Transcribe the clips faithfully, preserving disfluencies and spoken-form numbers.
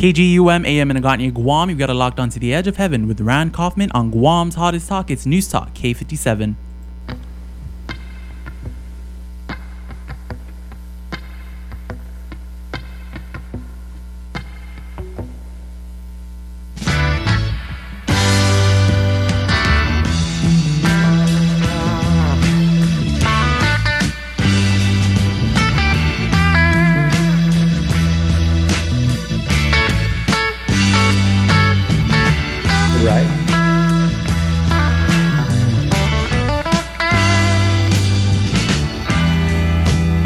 K G U M A M in Agotnya, Guam, you've got a Locked On to the Edge of Heaven with Rand Kaufman on Guam's Hottest Talk. It's News Talk K fifty-seven.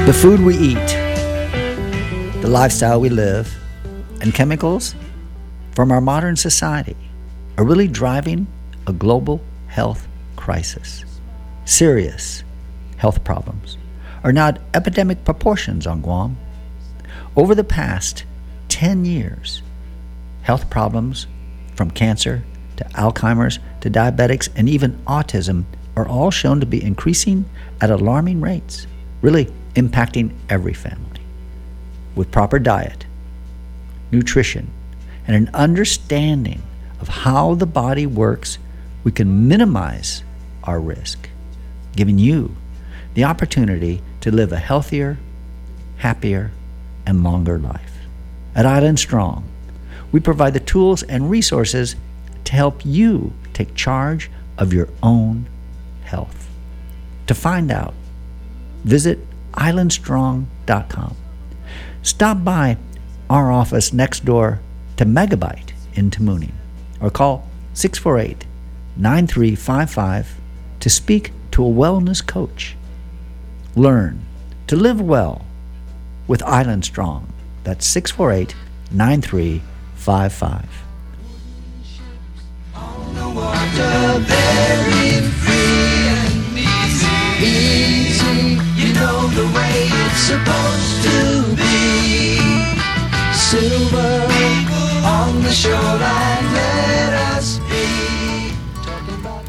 The food we eat, the lifestyle we live, and chemicals from our modern society are really driving a global health crisis. Serious health problems are now at epidemic proportions on Guam. Over the past ten years, health problems from cancer to Alzheimer's to diabetics and even autism are all shown to be increasing at alarming rates, really impacting every family. With proper diet, nutrition, and an understanding of how the body works, we can minimize our risk, giving you the opportunity to live a healthier, happier, and longer life. At Island Strong, we provide the tools and resources to help you take charge of your own health. To find out, visit island strong dot com. Stop by our office next door to Megabyte in Timooning, or call six four eight, nine three five five to speak to a wellness coach. Learn to live well with Island Strong. That's six four eight, nine three five five. On the water, very free and easy, easy. Know the way it's supposed to be. Silver on the shoreline, let us be. Talking about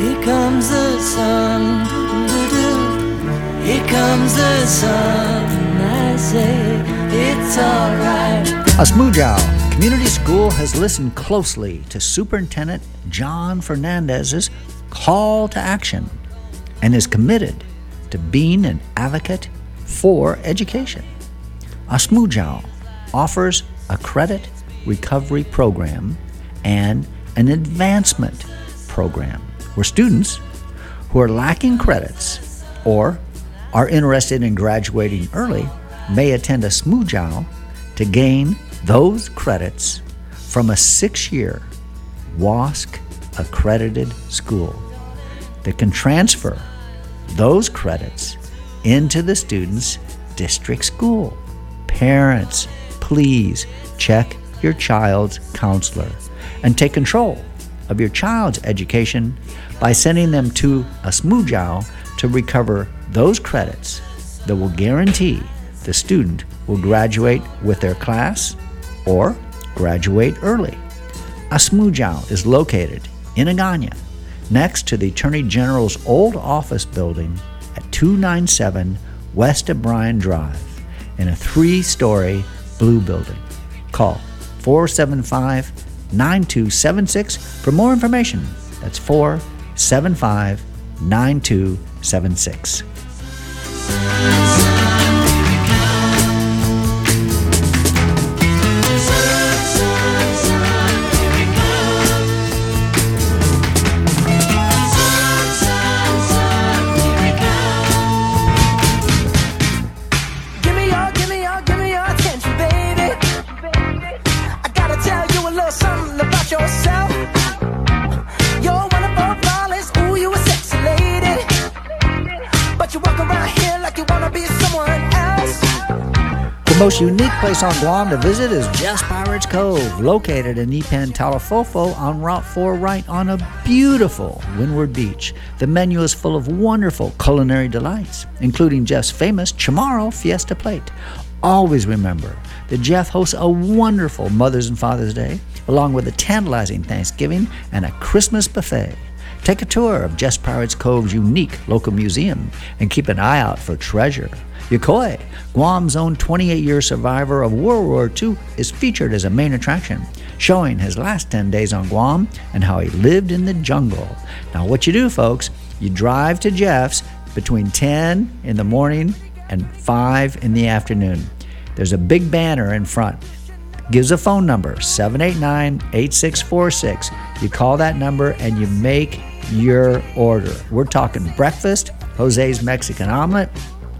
here comes the sun. Do-do-do. Here comes the sun, and I say it's alright. Asmujal Community School has listened closely to Superintendent John Fernandez's call to action and is committed to being an advocate for education. Asmujal offers a credit recovery program and an advancement program where students who are lacking credits or are interested in graduating early may attend a Smoojow to gain those credits from a six-year WASC-accredited school that can transfer those credits into the student's district school. Parents, please check your child's counselor and take control of your child's education by sending them to a Smoojow to recover those credits that will guarantee the student will graduate with their class or graduate early. Asmujal is located in Agana, next to the Attorney General's old office building at two ninety-seven West O'Brien Drive in a three-story blue building. Call four seven five, nine two seven six for more information. That's four seven five, nine two seven six. The most unique place on Guam to visit is Jeff's Pirates Cove, located in Ipan Talafofo on Route four right on a beautiful windward beach. The menu is full of wonderful culinary delights, including Jeff's famous Chamorro Fiesta plate. Always remember that Jeff hosts a wonderful Mother's and Father's Day, along with a tantalizing Thanksgiving and a Christmas buffet. Take a tour of Jeff's Pirates Cove's unique local museum and keep an eye out for treasure. Yokoi, Guam's own twenty-eight-year survivor of World War Two, is featured as a main attraction, showing his last ten days on Guam and how he lived in the jungle. Now what you do, folks, you drive to Jeff's between ten in the morning and five in the afternoon. There's a big banner in front. It gives a phone number, seven eight nine, eight six four six. You call that number and you make your order. We're talking breakfast, Jose's Mexican omelet,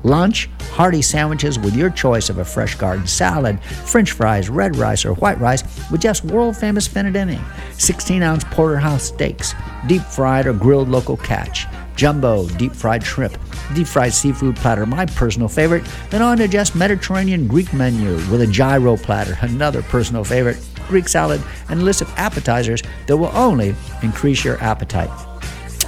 lunch, hearty sandwiches with your choice of a fresh garden salad, French fries, red rice, or white rice with Jeff's world-famous fettuccine, sixteen-ounce porterhouse steaks, deep-fried or grilled local catch, jumbo deep-fried shrimp, deep-fried seafood platter, my personal favorite, then on to Jeff's Mediterranean Greek menu with a gyro platter, another personal favorite, Greek salad, and a list of appetizers that will only increase your appetite.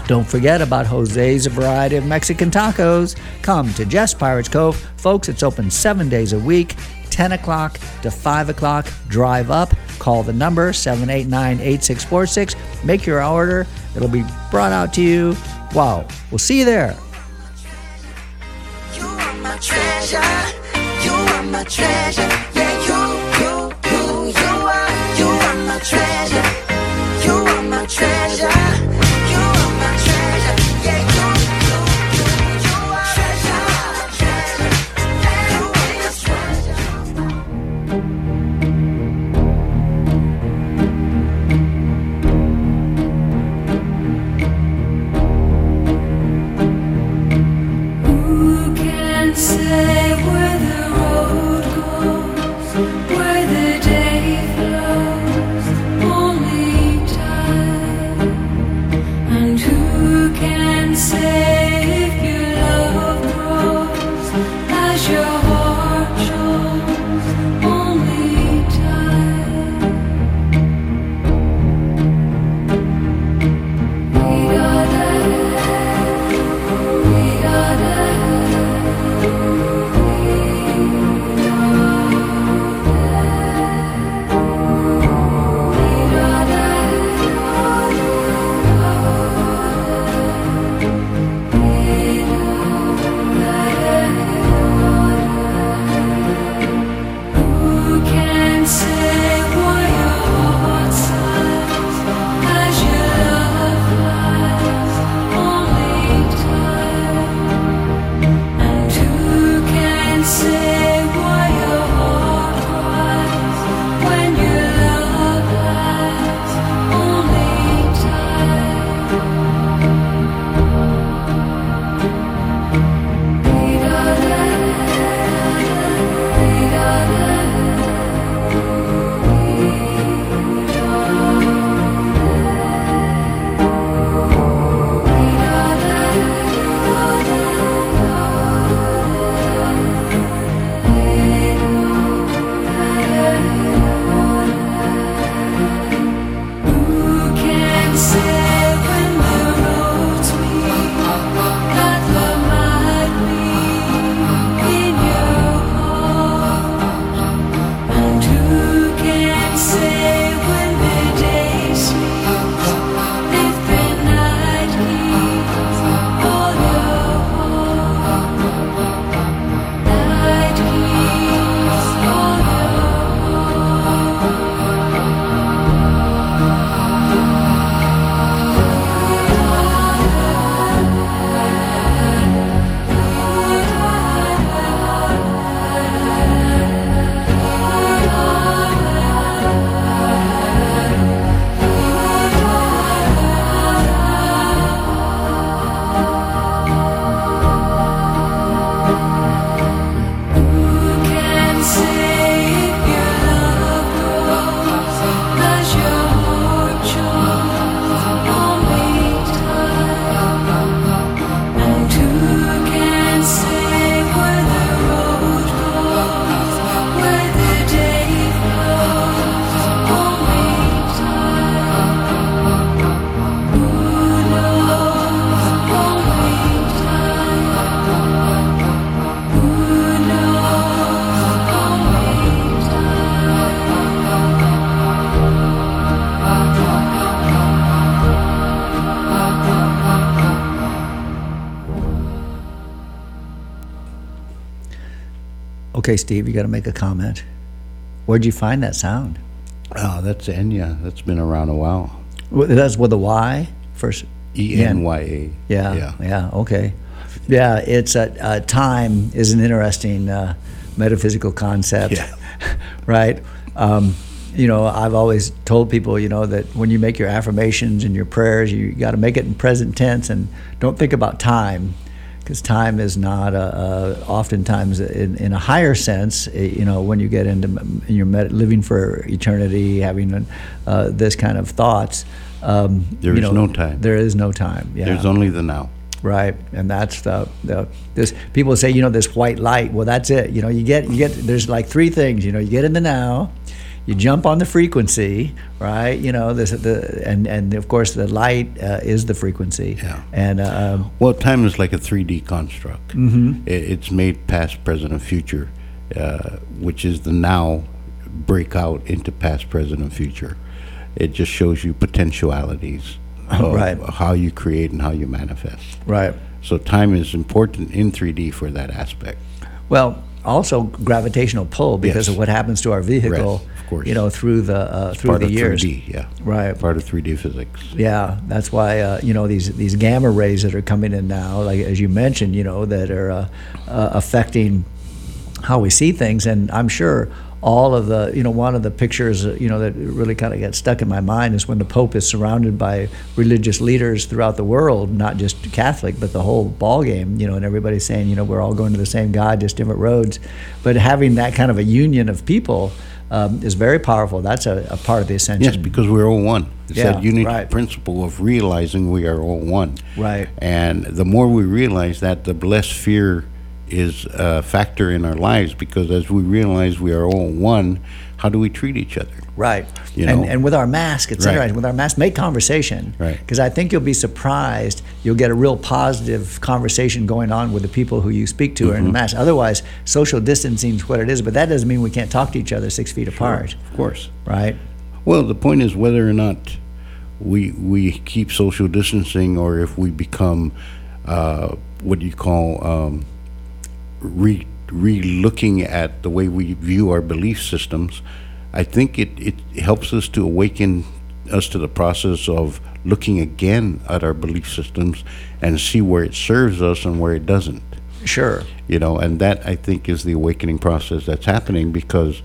Don't forget about Jose's variety of Mexican tacos. Come to Jeff's Pirates Cove. Folks, it's open seven days a week, ten o'clock to five o'clock. Drive up, call the number, seven eight nine, eight six four six. Make your order. It'll be brought out to you. Wow, we'll see you there. You are my treasure. You are my treasure. Yeah, you, you, you, you are. You are my treasure. You are my treasure. Say where the road goes. Okay, Steve, you got to make a comment. Where'd you find that sound? Oh, that's Enya. That's been around a while. That's with a Y? First, E N Y A. Yeah, yeah, yeah, okay. Yeah, it's a, a time is an interesting uh, metaphysical concept, yeah. Right? Um, you know, I've always told people, you know, that when you make your affirmations and your prayers, you got to make it in present tense and don't think about time, because time is not, a, a, oftentimes in, in a higher sense, you know, when you get into your med- living for eternity, having uh, this kind of thoughts. Um, there you is know, no time. There is no time. Yeah. There's only the now. Right, and that's the, the this people say, you know, this white light. Well, that's it. You know, you get you get there's like three things. You know, you get in the now, you jump on the frequency, right? You know, this the and and of course the light uh, is the frequency. Yeah. And uh, well, time is like a three D construct. Mm-hmm. It, it's made past, present, and future, uh, which is the now break out into past, present, and future. It just shows you potentialities. Of right. How you create and how you manifest. Right. So time is important in three D for that aspect. Well, also gravitational pull because yes. of what happens to our vehicle. Right. Of course. You know, through the uh, through part the of years. three D, yeah. Right. Part of three D physics. Yeah, that's why uh, you know these these gamma rays that are coming in now, like as you mentioned, you know, that are uh, uh, affecting how we see things, and I'm sure. All of the, you know, one of the pictures, you know, that really kind of got stuck in my mind is when the Pope is surrounded by religious leaders throughout the world, not just Catholic, but the whole ball game, you know, and everybody's saying, you know, we're all going to the same God, just different roads. But having that kind of a union of people um, is very powerful. That's a, a part of the ascension. Yes, because we're all one. It's yeah, that unity right. principle of realizing we are all one. Right. And the more we realize that, the less fear is a factor in our lives, because as we realize we are all one, how do we treat each other? Right. You know? and, and with our mask, it's right. interesting. With our mask, make conversation. Right. Because I think you'll be surprised. You'll get a real positive conversation going on with the people who you speak to mm-hmm. are in the mask. Otherwise, social distancing is what it is, but that doesn't mean we can't talk to each other six feet sure, apart. Of course. Right? Well, the point is whether or not we, we keep social distancing or if we become uh, what do you call... Um, Re, re-looking at the way we view our belief systems, I think it, it helps us to awaken us to the process of looking again at our belief systems and see where it serves us and where it doesn't. Sure. You know, and that, I think, is the awakening process that's happening because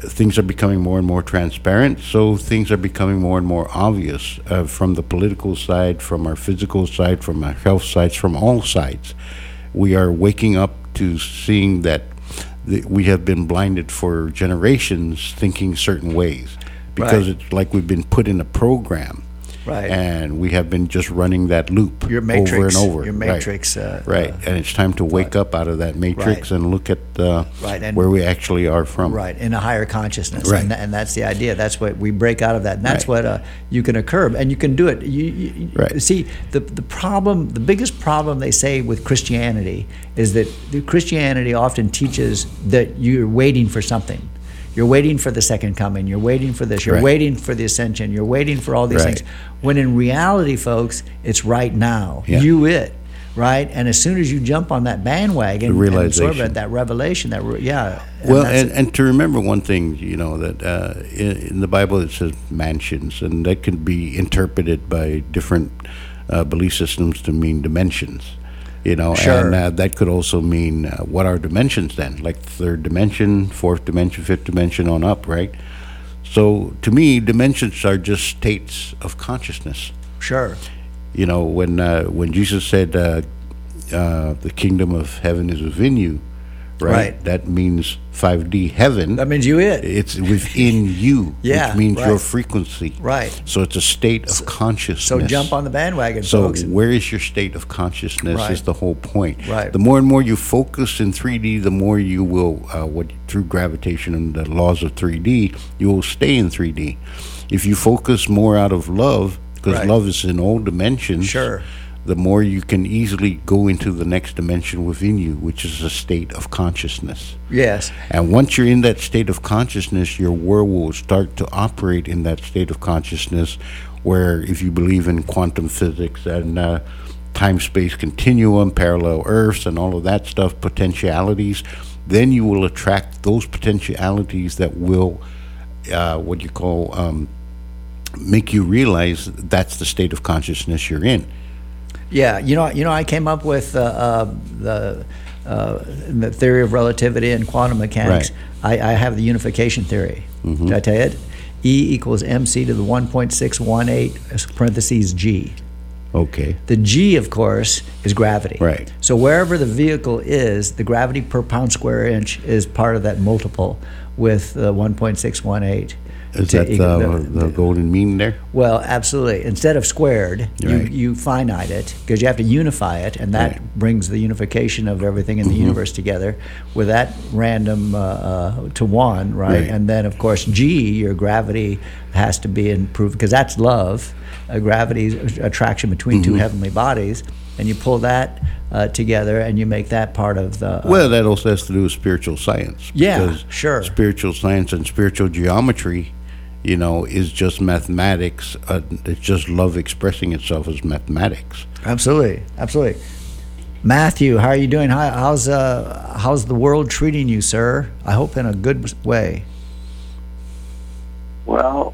things are becoming more and more transparent, so things are becoming more and more obvious uh, from the political side, from our physical side, from our health sides, from all sides. We are waking up to seeing that th- we have been blinded for generations thinking certain ways because right. it's like we've been put in a program right. and we have been just running that loop your matrix, over and over. Your matrix. Right, uh, right. Uh, and it's time to wake right. up out of that matrix right. and look at uh, right. and where we actually are from. Right, in a higher consciousness. Right. And, th- and that's the idea. That's what we break out of that. And that's right. what uh, you can occur. And you can do it. You, you, right. See, the, the problem, the biggest problem they say with Christianity is that Christianity often teaches that you're waiting for something. You're waiting for the second coming. You're waiting for this. You're right. waiting for the ascension. You're waiting for all these right. things. When in reality, folks, it's right now. Yeah. You it, right? And as soon as you jump on that bandwagon, the realization. And absorb it, that revelation, that re- yeah. And well, and, and to remember one thing, you know, that uh, in, in the Bible it says mansions, and that can be interpreted by different uh, belief systems to mean dimensions. You know, sure. and uh, that could also mean uh, what are dimensions then? Like third dimension, fourth dimension, fifth dimension on up, right? So to me, dimensions are just states of consciousness. Sure. You know, when uh, when Jesus said uh, uh, the kingdom of heaven is within you, right? right? That means five D heaven. That means you it. It's within you, yeah, which means right. your frequency. Right. So it's a state of so, consciousness. So jump on the bandwagon, so folks. So where is your state of consciousness right. is the whole point. Right. The more and more you focus in three D, the more you will, uh, what, through gravitation and the laws of three D, you will stay in three D. If you focus more out of love, because right. love is in all dimensions. Sure. The more you can easily go into the next dimension within you, which is a state of consciousness. Yes. And once you're in that state of consciousness, your world will start to operate in that state of consciousness where if you believe in quantum physics and uh, time-space continuum, parallel Earths and all of that stuff, potentialities, then you will attract those potentialities that will, uh, what you call, um, make you realize that's the state of consciousness you're in. Yeah, you know, you know, I came up with uh, uh, the uh, the theory of relativity and quantum mechanics. Right. I, I have the unification theory. Mm-hmm. Did I tell you it? E equals mc to the one point six one eight parentheses g. Okay. The G, of course, is gravity. Right. So wherever the vehicle is, the gravity per pound square inch is part of that multiple with uh, one point six one eight. Is that equal, the, the, the golden mean there? Well, absolutely. Instead of squared, right. you, you finite it because you have to unify it, and that right. brings the unification of everything in the mm-hmm. universe together with that random uh, uh, to one, right? right? And then, of course, G, your gravity has to be improved because that's love, uh, gravity, attraction between mm-hmm. two heavenly bodies, and you pull that uh, together and you make that part of the... Uh, well, that also has to do with spiritual science. Yeah, sure. Spiritual science and spiritual geometry... you know, is just mathematics. Uh, it's just love expressing itself as mathematics. Absolutely, absolutely. Matthew, how are you doing? How, how's uh, how's the world treating you, sir? I hope in a good way. Well,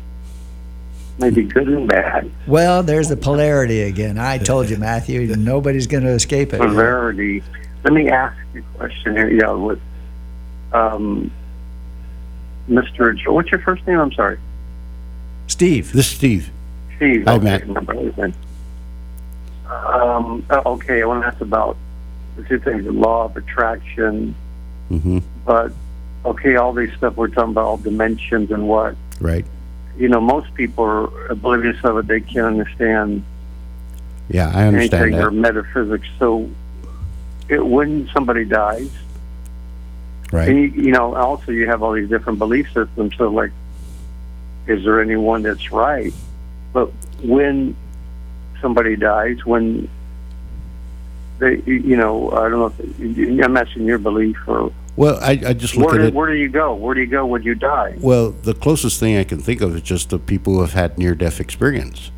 maybe good and bad. Well, there's the polarity again. I told you, Matthew, nobody's going to escape it. Polarity. Let me ask you a question here. Yeah, with um, Mister Jo- what's your first name? I'm sorry. Steve. This is Steve. Steve. Hi, Matt. Um, okay, I want to ask about the two things, the law of attraction. Mm-hmm. But, okay, all these stuff we're talking about, all dimensions and what. Right. You know, most people are oblivious of it. They can't understand yeah, I understand anything that. Or metaphysics. So it, when somebody dies, right. and you, you know, also you have all these different belief systems. So, like, is there anyone that's right? But when somebody dies, when they, you know, I don't know if I'm asking your belief or. Well, I, I just look where, at it. Where do you go? Where do you go when you die? Well, the closest thing I can think of is just the people who have had near-death experience.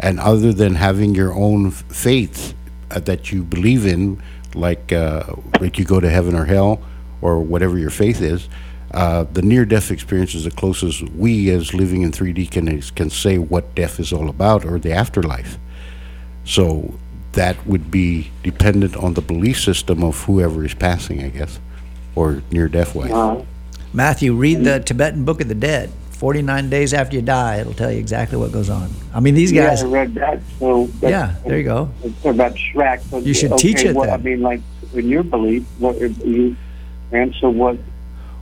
And other than having your own faith that you believe in, like uh, like you go to heaven or hell or whatever your faith is, Uh, the near-death experience is the closest we as living in three D can can say what death is all about or the afterlife. So that would be dependent on the belief system of whoever is passing, I guess, or near-death wise. Wow. Matthew, read the Tibetan Book of the Dead. forty-nine days after you die, it'll tell you exactly what goes on. I mean, these guys... Yeah, I read that. So yeah, there you go. It's about Shrek. So you should okay, teach it well, then. I mean, like, in your belief, what you answer what...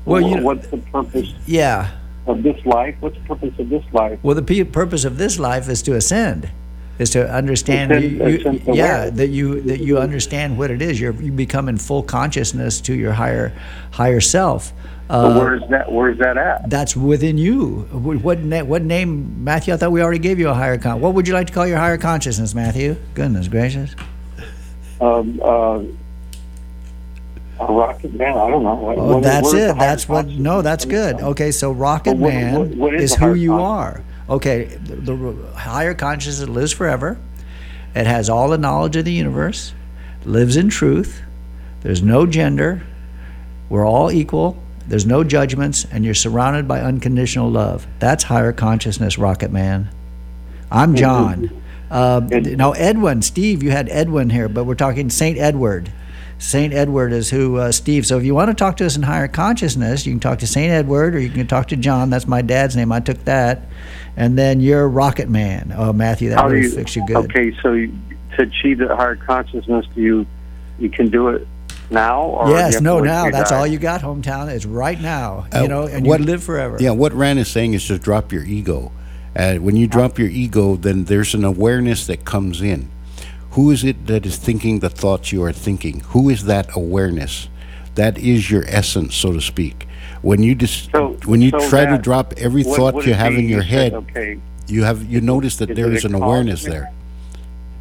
Well, you know, what's the purpose yeah. of this life? What's the purpose of this life? Well, the p- purpose of this life is to ascend, is to understand. Ascend, you, ascend you, yeah, that you that you understand what it is. You're, you become in full consciousness to your higher higher self. Uh, where is that? Where is that at? That's within you. What na- what name, Matthew? I thought we already gave you a higher con. What would you like to call your higher consciousness, Matthew? Goodness gracious. Um. Uh, Rocket Man, I don't know. What, oh, what, that's it. That's what. No, that's good. Okay, so Rocket what, Man what, what is, is who you consciousness? Are. Okay, the, the higher consciousness lives forever. It has all the knowledge of the universe. Lives in truth. There's no gender. We're all equal. There's no judgments, and you're surrounded by unconditional love. That's higher consciousness, Rocket Man. I'm John. Uh, no, Edwin, Steve. You had Edwin here, but we're talking Saint Edward. Saint Edward is who, uh, Steve. So if you want to talk to us in higher consciousness, you can talk to Saint Edward or you can talk to John. That's my dad's name. I took that. And then you're Rocket Man. Oh, Matthew, that really fixed you good. Okay, so you, to achieve the higher consciousness, do you you can do it now? Or yes, no, now. That's die? All you got, hometown. It's right now, uh, you know, and what, you live forever. Yeah, what Rand is saying is just drop your ego. Uh, when you drop your ego, then there's an awareness that comes in. Who is it that is thinking the thoughts you are thinking? Who is that awareness? That is your essence, so to speak. When you dis- so, when you so try to drop every what, thought what you have in your head, okay. you have you notice that is there is an cosmic, awareness there.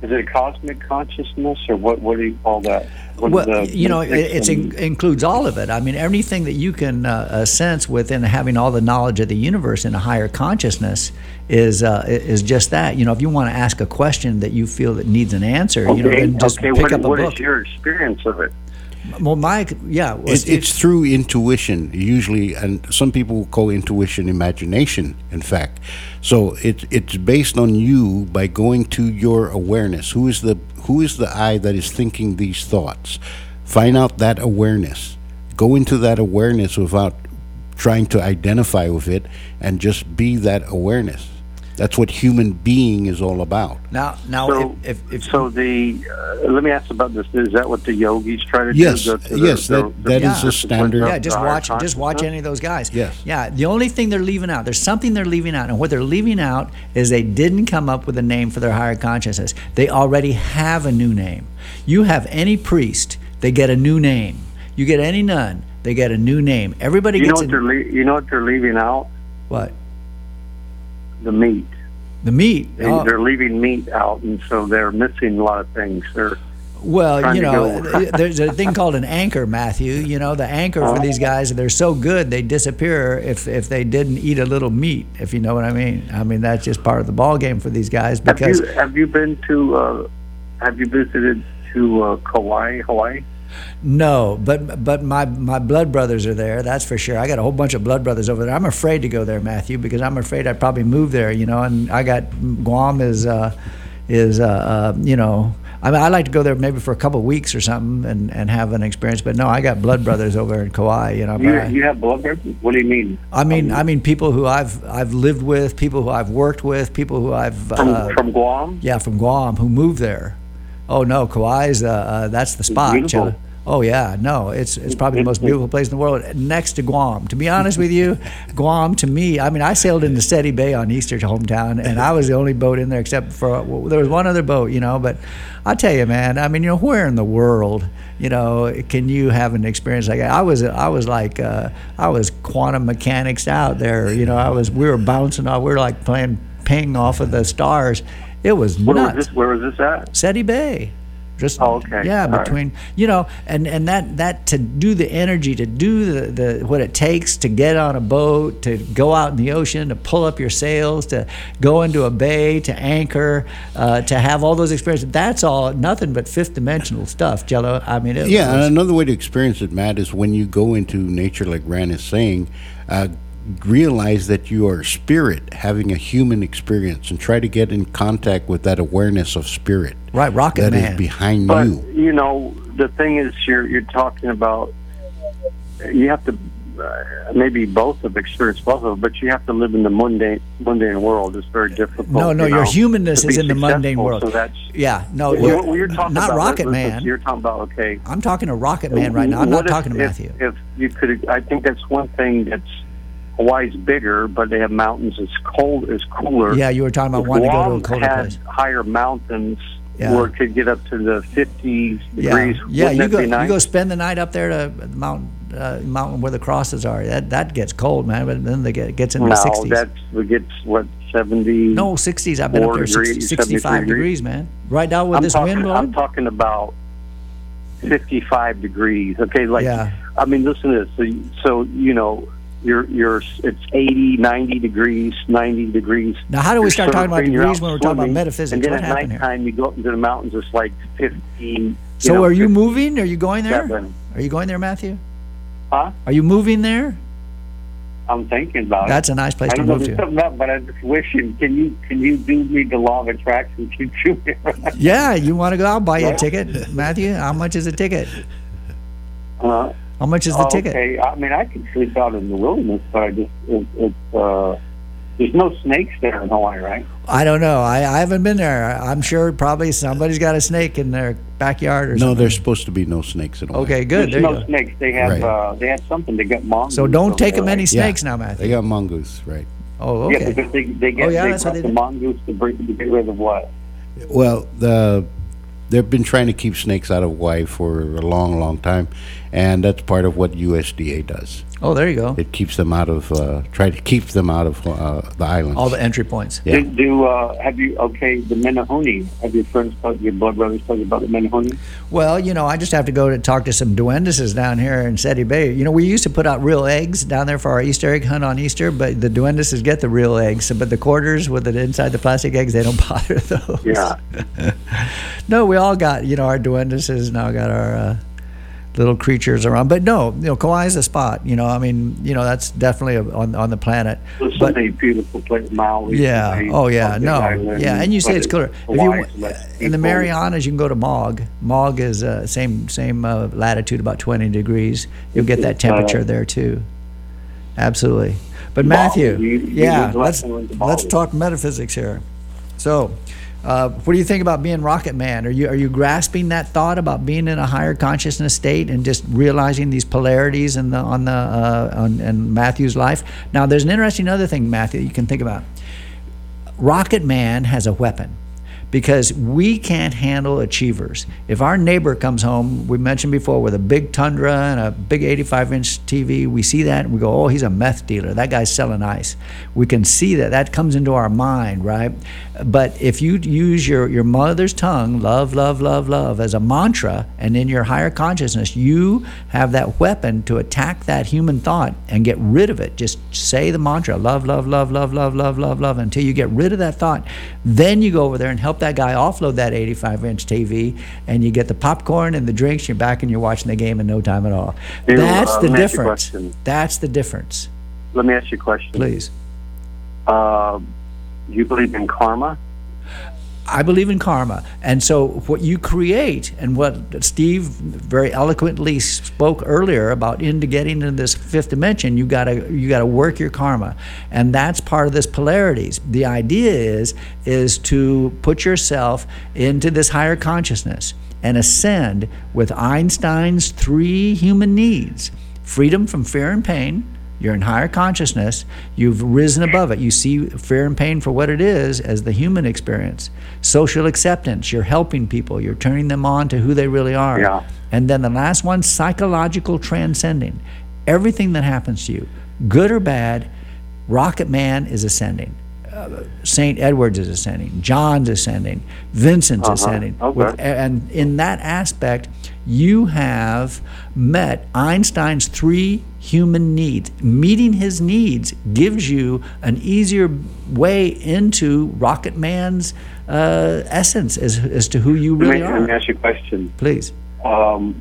Is it a cosmic consciousness, or what? What do you call that? What well, the, you know, it it's in, includes all of it. I mean, anything that you can uh, sense within having all the knowledge of the universe in a higher consciousness. Is uh, is just that, you know? If you want to ask a question that you feel that needs an answer, okay. you know, then just okay. pick what, up a what book. What is your experience of it? Well, my yeah, well, it, it's, it's through intuition usually, and some people call intuition imagination. In fact, so it's it's based on you by going to your awareness. Who is the who is the I that is thinking these thoughts? Find out that awareness. Go into that awareness without trying to identify with it, and just be that awareness. That's what human being is all about. Now, now, so, if, if, if so, the uh, let me ask about this. Is that what the yogis try to yes, do? The, the, yes, the, that, the, that yeah. is the standard. Yeah, just watch, just watch any of those guys. Yes. Yeah, the only thing they're leaving out, there's something they're leaving out, and what they're leaving out is they didn't come up with a name for their higher consciousness. They already have a new name. You have any priest, they get a new name. You get any nun, they get a new name. Everybody you gets. Know what a, they're le- you know what they're leaving out? What? The meat. The meat. They, oh. They're leaving meat out, and so they're missing a lot of things. They're well, you know, there's a thing called an anchor, Matthew. You know, the anchor for these guys, they're so good, they disappear if if they didn't eat a little meat, if you know what I mean. I mean, that's just part of the ball game for these guys. Because have you, have you been to? Uh, have you visited to uh, Kauai, Hawaii? No, but but my, my blood brothers are there, that's for sure. I got a whole bunch of blood brothers over there. I'm afraid to go there, Matthew, because I'm afraid I'd probably move there, you know, and I got Guam is, uh, is uh, uh, you know, I mean, I like to go there maybe for a couple of weeks or something and, and have an experience. But no, I got blood brothers over in Kauai. You know, you, I, you have blood brothers? What do you mean? I mean, um, I mean people who I've I've lived with, people who I've worked with, people who I've from, uh, from Guam. Yeah, from Guam, who moved there. Oh no, Kauai's uh, uh, that's the spot. Chilla. Oh yeah, no, it's it's probably the most beautiful place in the world, next to Guam. To be honest with you, Guam to me, I mean, I sailed into Seti Bay on Easter hometown, and I was the only boat in there except for well, there was one other boat, you know. But I tell you, man, I mean, you know, where in the world, you know, can you have an experience like that? I was I was like uh, I was quantum mechanics out there, you know. I was we were bouncing off, we were like playing ping off of the stars. It was where nuts. Was this, where was this at? Seti Bay. Just, oh, okay. Yeah, all between, right. You know, and, and that, that to do the energy, to do the, the what it takes to get on a boat, to go out in the ocean, to pull up your sails, to go into a bay, to anchor, uh, to have all those experiences. That's all nothing but fifth dimensional stuff, Jello. I mean, it yeah, was, and another way to experience it, Matt, is when you go into nature, like Rand is saying, uh, realize that you are spirit having a human experience, and try to get in contact with that awareness of spirit. Right, rocket that man. That is behind but, you. You know, the thing is, you're you're talking about. You have to uh, maybe both have experienced both of them, but you have to live in the mundane mundane world. It's very difficult. No, no, you know, your humanness is in the mundane world. So that's, yeah, no, you're, what you're talking not about, rocket listen, man. You're talking about okay. I'm talking to rocket man right now. I'm not if, talking to Matthew. If, if you could, I think that's one thing that's. Hawaii's bigger, but they have mountains. It's cold. It's cooler. Yeah, you were talking about wanting to go to a colder place. Guam had higher mountains yeah. where it could get up to the fifties yeah. degrees. Yeah, Wouldn't you go. Nice? You go spend the night up there to the mountain, uh, mountain where the crosses are. That that gets cold, man. But then they get it gets into no, the sixties. No, that gets what seventy. No, sixties. I've been up there degrees, sixty-five degrees, man. Right now with I'm this talking, wind blowing. I'm talking about fifty-five degrees. Okay, like yeah. I mean, listen to this. So, so you know. You're, you're, it's eighty, ninety degrees, ninety degrees. Now, how do we you're start talking about degrees when we're talking about metaphysics? And then what at nighttime, here? You go up into the mountains, it's like fifteen. So, you know, are you moving? Are you going there? Seven. Are you going there, Matthew? Huh? Are you moving there? I'm thinking about That's it. That's a nice place I to move to. Up, but I'm just wishing, can you can you do me the law of attraction? Yeah, you want to go? I'll buy you yeah. a ticket, Matthew. How much is a ticket? Uh How much is the okay. ticket? Okay, I mean, I can sleep out in the wilderness, but I just, it, it, uh, there's no snakes there in Hawaii, right? I don't know. I, I haven't been there. I'm sure probably somebody's got a snake in their backyard or no, something. No, there's supposed to be no snakes in Hawaii. Okay, good. There's there no go. snakes. They have, right. uh, they have something. They got mongoose. So don't take them any right? snakes yeah. now, Matthew. They got mongoose, right. Oh, okay. Yeah, because they, they get oh, yeah, they they the mongoose to, break, to get rid of what? Well, the... They've been trying to keep snakes out of Hawaii for a long, long time, and that's part of what U S D A does. Oh, there you go. It keeps them out of, uh, try to keep them out of uh, the islands. All the entry points. Yeah. Do, do uh, have you, okay, the Menahuni, have your friends, talk, your blood brothers talked about the Menahuni? Well, you know, I just have to go to talk to some duendeses down here in Seti Bay. You know, we used to put out real eggs down there for our Easter egg hunt on Easter, but the duendeses get the real eggs, but the quarters with it inside the plastic eggs, they don't bother those. Yeah. No, we all got, you know, our duendeses now got our... Uh, little creatures around. But no, you know, Kauai is a spot. You know, I mean, you know, that's definitely a, on on the planet. There's so many beautiful places, Maui. Yeah. Maui, oh yeah. No. Island, yeah. And you say it's cooler. Hawaii, if you, in the Marianas, you can go to Maug. Maug is uh, same same uh, latitude, about twenty degrees. You'll get that temperature there too. Absolutely. But Matthew, you, you yeah, let's let's talk metaphysics here. So, uh, what do you think about being Rocket Man? Are you are you grasping that thought about being in a higher consciousness state and just realizing these polarities in the on the uh, on in Matthew's life? Now, there's an interesting other thing, Matthew, you can think about. Rocket Man has a weapon. Because we can't handle achievers. If our neighbor comes home, we mentioned before, with a big Tundra and a big eighty-five inch T V, we see that and we go, oh, he's a meth dealer. That guy's selling ice. We can see that. That comes into our mind, right? But if you use your, your mother's tongue, love, love, love, love, as a mantra, and in your higher consciousness, you have that weapon to attack that human thought and get rid of it. Just say the mantra, love, love, love, love, love, love, love, love, until you get rid of that thought. Then you go over there and help that guy offload that eighty-five inch T V, and you get the popcorn and the drinks, you're back and you're watching the game in no time at all. Hey, that's uh, the difference. That's the difference. Let me ask you a question. Please. Uh, do you believe in karma? I believe in karma. And so what you create, and what Steve very eloquently spoke earlier about into getting into this fifth dimension, you gotta you gotta work your karma. And that's part of this polarities. The idea is is to put yourself into this higher consciousness and ascend with Einstein's three human needs: freedom from fear and pain. You're in higher consciousness. You've risen above it. You see fear and pain for what it is, as the human experience. Social acceptance. You're helping people. You're turning them on to who they really are. Yeah. And then the last one, psychological transcending. Everything that happens to you, good or bad, Rocket Man is ascending. Uh, Saint Edward's is ascending. John's ascending. Vincent's uh-huh. ascending. Okay. With, and in that aspect, you have met Einstein's three human needs. Meeting his needs gives you an easier way into Rocket Man's uh, essence as, as to who you really let me, are. Let me ask you a question. Please. Um,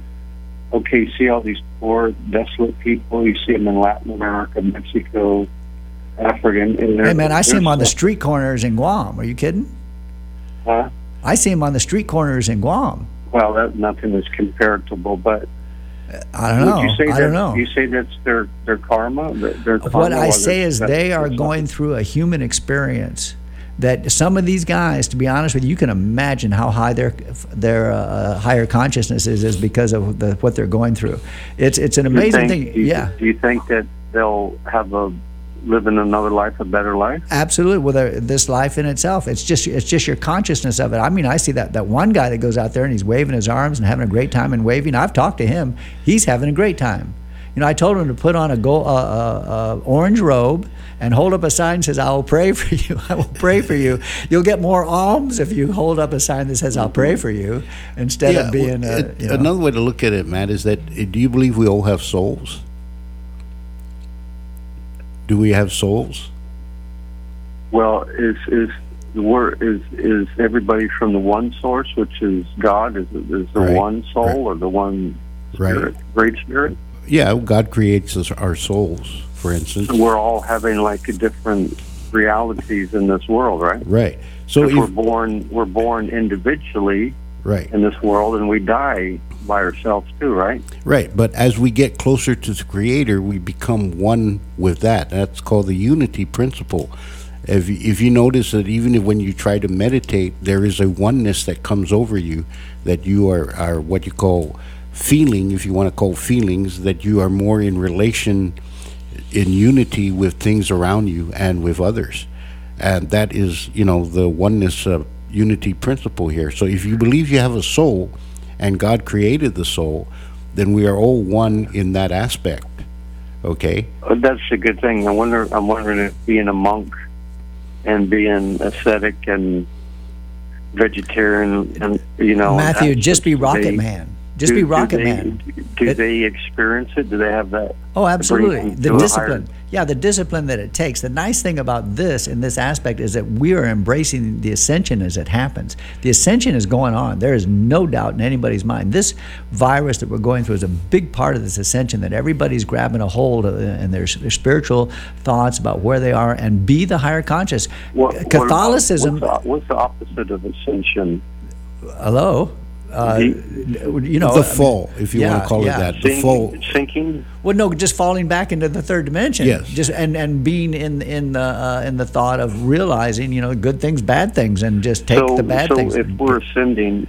okay, you see all these poor, desolate people. You see them in Latin America, Mexico, Africa. And hey, man, I see them on the street corners in Guam. Are you kidding? Huh? I see them on the street corners in Guam. Well, that, nothing is comparable, but I don't know. Would you say I that, don't know. You say that's their, their karma? Their, their karma what I say is they are going through a human experience that some of these guys, to be honest with you, you can imagine how high their their uh, higher consciousness is, is because of the, what they're going through. It's it's an amazing think, thing. Do you, yeah. Do you think that they'll have a live in another life, a better life? Absolutely. Well, this life in itself, it's just it's just your consciousness of it. I mean, I see that, that one guy that goes out there and he's waving his arms and having a great time and waving. I've talked to him. He's having a great time. You know, I told him to put on a gold, uh, uh, uh, orange robe and hold up a sign that says, I will pray for you. I will pray for you. You'll get more alms if you hold up a sign that says, I'll pray for you, instead yeah, of being... Well, a, you know. Another way to look at it, Matt, is that do you believe we all have souls? Do we have souls? Well, is is the word is is everybody from the one source, which is God? Is is the right. one soul right. or the one spirit, right. great spirit? Yeah, God creates us, our souls, for instance. So we're all having like different realities in this world, right? Right. So if if, we're born we're born individually, right, in this world, and we die by ourselves too, right? Right, but as we get closer to the Creator, we become one with that. That's called the unity principle. If you, if you notice that even when you try to meditate, there is a oneness that comes over you, that you are, are what you call feeling, if you want to call feelings, that you are more in relation, in unity with things around you and with others. And that is, you know, the oneness of unity principle here. So if you believe you have a soul, and God created the soul, then we are all one in that aspect. Okay? That's a good thing. I wonder, I'm wondering if being a monk and being ascetic and vegetarian and, you know... Matthew, just be Rocket Man. Just do, be Rocket do they, Man. Do it, they experience it? Do they have that? Oh, absolutely. The discipline. Higher? Yeah, the discipline that it takes. The nice thing about this in this aspect is that we are embracing the ascension as it happens. The ascension is going on. There is no doubt in anybody's mind. This virus that we're going through is a big part of this ascension that everybody's grabbing a hold of and their, their spiritual thoughts about where they are and be the higher conscious. What, Catholicism. What's the, what's the opposite of ascension? Hello? Uh, the, you know, the fall, I mean, if you yeah, want to call yeah. it that, the Sink, fall, sinking. Well, no, just falling back into the third dimension. Yes, just and, and being in in the uh, in the thought of realizing, you know, good things, bad things, and just take so, the bad so things. So, if we're ascending,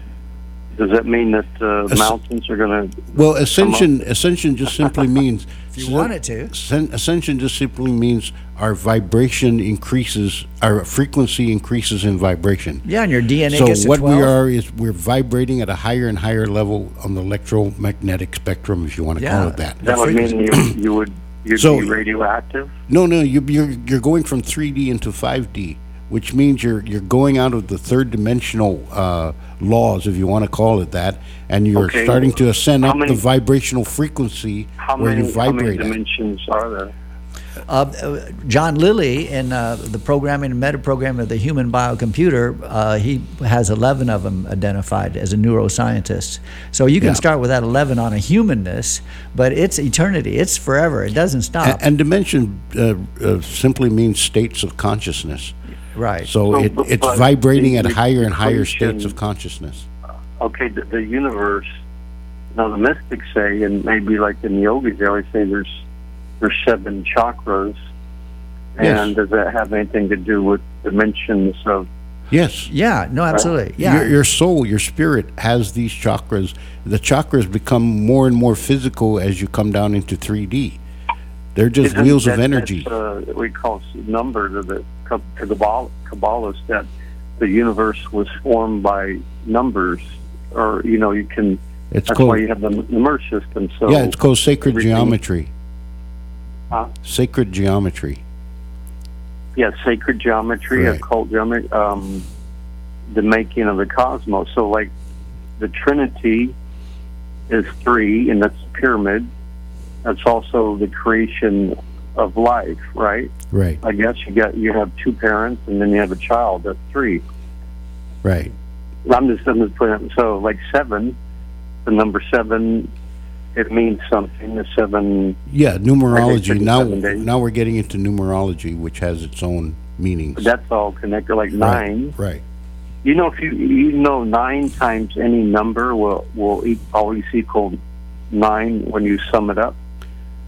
does that mean that uh, As- mountains are going to? Well, ascension ascension just simply means if you so want it to. Ascension just simply means our vibration increases, our frequency increases in vibration. Yeah, and your D N A so gets to twelve. So what we are is we're vibrating at a higher and higher level on the electromagnetic spectrum, if you want to yeah. call it that. That would mean you, you would you'd so, be radioactive? No, no, you, you're you're going from three D into five D, which means you're you're going out of the third dimensional uh, laws, if you want to call it that, and you're okay. starting to ascend how up many, the vibrational frequency how where many, you vibrate. How many dimensions at. Are there? Uh, John Lilly in uh, the programming and meta program of the human biocomputer, uh, he has eleven of them identified as a neuroscientist. So you can yeah. start with that eleven on a humanness, but it's eternity. It's forever. It doesn't stop. And, and dimension uh, uh, simply means states of consciousness. Right. So, so it, it's vibrating the, the, at higher and higher states of consciousness. Okay, the, the universe, now the mystics say, and maybe like in the yogis, they always say there's There's seven chakras, and yes. does that have anything to do with dimensions of? Yes. Yeah. No. Absolutely. Yeah. Your, your soul, your spirit, has these chakras. The chakras become more and more physical as you come down into three D. They're just Isn't wheels that, of energy. Uh, we call number to the to the Kabbalist that the universe was formed by numbers, or you know, you can. It's that's called, why you have the number system. So yeah, it's called sacred geometry. Huh? Sacred geometry. Yeah, sacred geometry, right. Occult geometry, um, the making of the cosmos. So, like, the Trinity is three, and that's the pyramid. That's also the creation of life, right? Right. I guess you got you have two parents, and then you have a child. That's three. Right. I'm just going to put it so, like, seven, the number seven. It means something. The seven. Yeah, numerology. Now, now we're getting into numerology, which has its own meanings. But that's all connected, like nine. Right, right. You know, if you you know nine times any number will will e- always equal nine when you sum it up.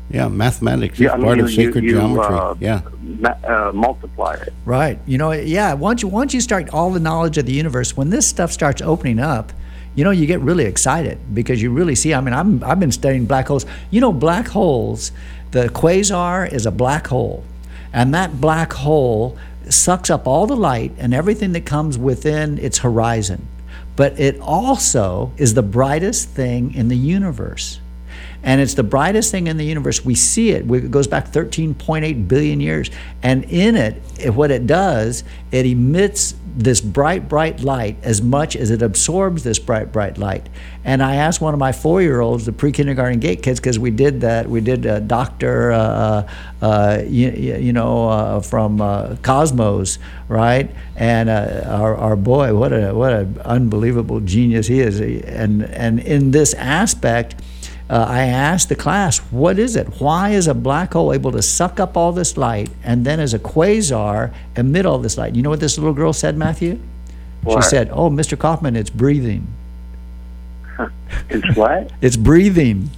Yeah, mathematics yeah, is I mean, part you, of sacred you, you, geometry. Uh, yeah, ma- uh, multiply it. Right. You know. Yeah. Once you once you start all the knowledge of the universe, when this stuff starts opening up. You know, you get really excited because you really see. I mean, I'm I've been studying black holes. You know, black holes. The quasar is a black hole, and that black hole sucks up all the light and everything that comes within its horizon. But it also is the brightest thing in the universe, and it's the brightest thing in the universe. We see it. It goes back thirteen point eight billion years, and in it, what it does, it emits this bright, bright light as much as it absorbs this bright, bright light. And I asked one of my four-year-olds, the pre-kindergarten gate kids, because we did that. We did a doctor, uh, uh, you, you know, uh, from uh, Cosmos, right? And uh, our, our boy, what a what an unbelievable genius he is. And and in this aspect, uh, I asked the class, what is it? Why is a black hole able to suck up all this light and then as a quasar emit all this light? You know what this little girl said, Matthew? What? She said, oh, Mister Kaufman, it's breathing. It's what? It's breathing.